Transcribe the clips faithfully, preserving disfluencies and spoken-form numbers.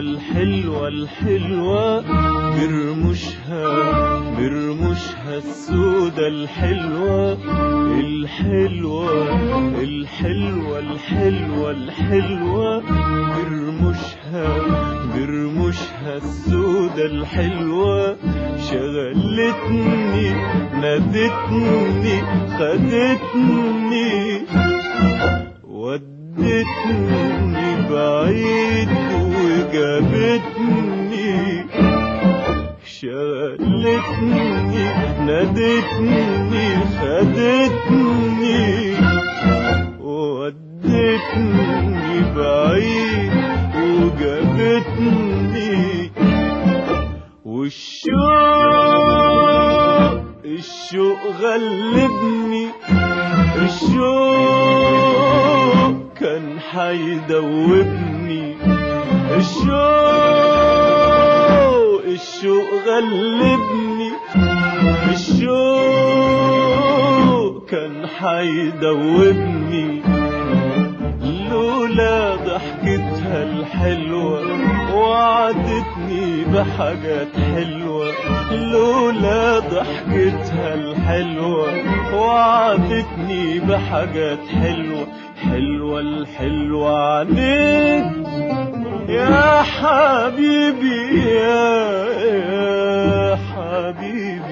الحلوة الحلوة برموشها برموشها السودة الحلوة الحلوة الحلوة الحلوة الحلوة برموشها برموشها السودة الحلوة شغلتني نادتني خدتني ودتني بعيد جابتني شالتني نادتني خدتني ودتني بعيد وجابتني والشوق الشوق غلبني الشوق كان هيدوبني الشوق الشوق غلبني الشوق كان هيدوبني لولا ضحكتها الحلوة وعدتني بحاجات حلوة لولا ضحكتها الحلوة وعدتني بحاجات حلوة حلوة الحلوة عليك يا حبيبي يا, يا حبيبي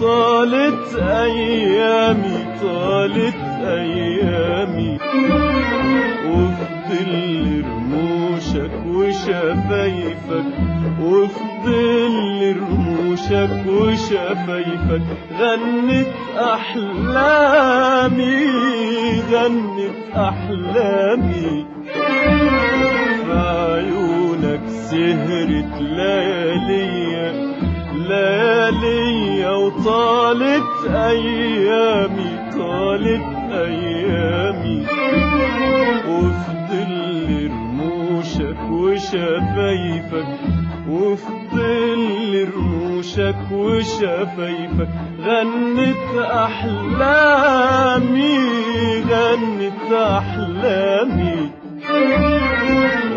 طالت أيامي طالت أيامي وفي ظل رموشك وشفايفك وفي ظل رموشك وشفايفك غنت أحلامي غنت أحلامي في عيونك سهرت لياليا ليالي وطالت أيامي طالت أيامي وفي ظل رموشك وشفايفك وفي ظل رموشك وشفايفك غنت أحلامي غنت أحلامي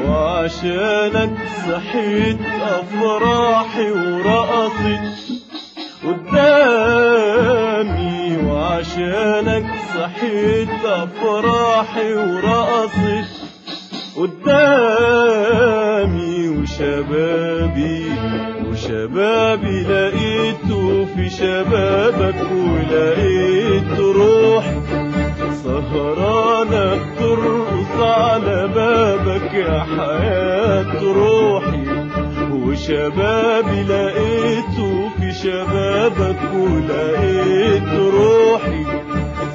وعشانك صحيت أفراحي ورقصت قدامي وعشانك صحيت أفراحي ورقصت قدامي وشبابي وشبابي لقيته في شبابك ولقيت روحي سهرانة بترقص على بابك يا حياة روحي وشبابي لقيته في شبابك ولقيت روحي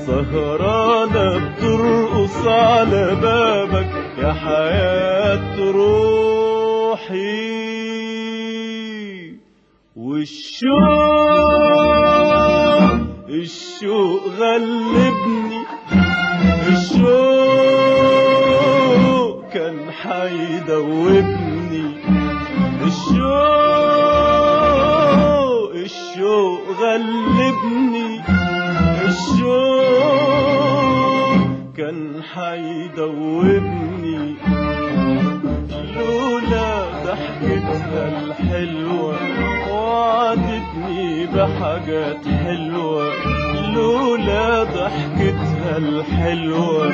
سهرانة بترقص على بابك يا حياة روحي والشوق الشوق غلبني، الشوق كان حيدوبني، الشوق الشوق غلبني، الشوق كان حيدوبني. لولا ضحكتها الحلوة وعدتني بحاجات حلوة، لولا ضحكتها الحلوة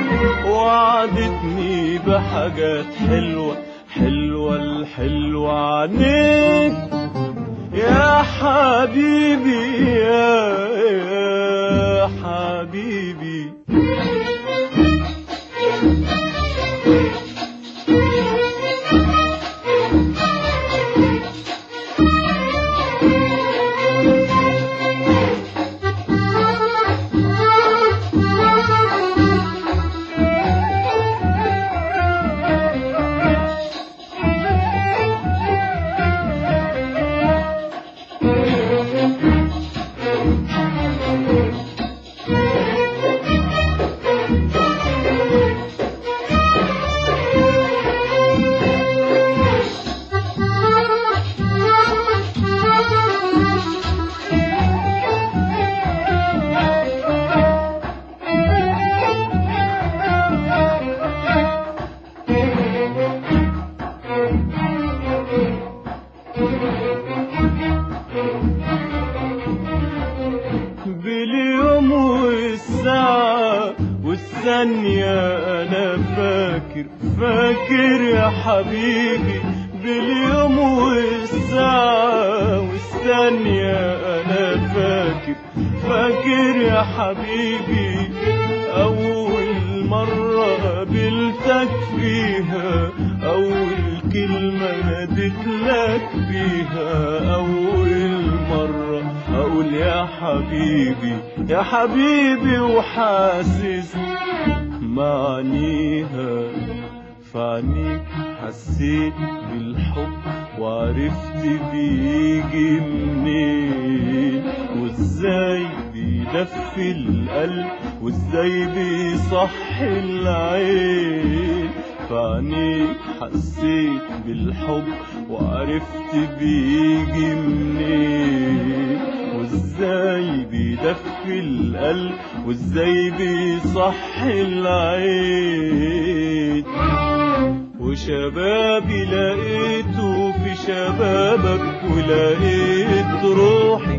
وعدتني بحاجات حلوة. حلوة الحلوة عينيك يا حبيبي، يا, يا حبيبي. باليوم والساعة والثانية أنا فاكر، فاكر يا حبيبي. باليوم والساعة والثانية أنا فاكر، فاكر يا حبيبي. أول مرة قابلتك فيها، أول كلمة ناديتلك بيها، أول مرة أقول يا حبيبي يا حبيبي، وحاسس معنيها في عينيك. حسيت بالحب وعرفت بيجي منين، وازاي بيدفي القلب، وازاي بيصحي العين. في عينيك حسيت بالحب وعرفت بيجي منين، وازاي بيدفي القلب، وازاي بيصحي العين. وشبابي لقيته في شبابك، ولقيت روحي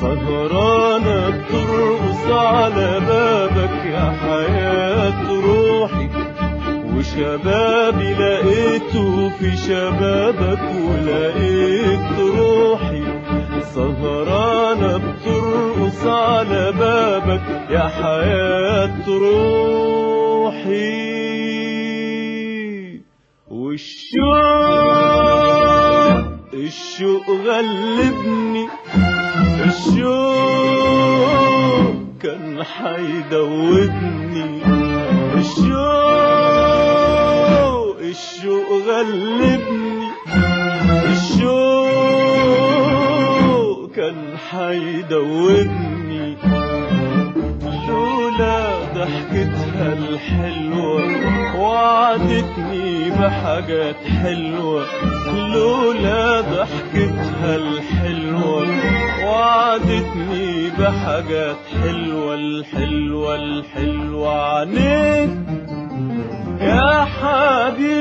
سهرانة بترقص على بابك يا حياة روحي. وشبابي لقيته في شبابك، ولقيت روحي سهرانة بترقص على بابك يا حياة روحي. والشوق الشوق غلبني، الشوق كان حيدوبني، الشوق الشوق غلبني، الشوق كان حيدوبني. لولا ضحكتها الحلوة وعدتني بحاجات حلوة، لولا ضحكتها الحلوة وعدتني بحاجات حلوة. الحلوة الحلوة عينيك يا حبيبي.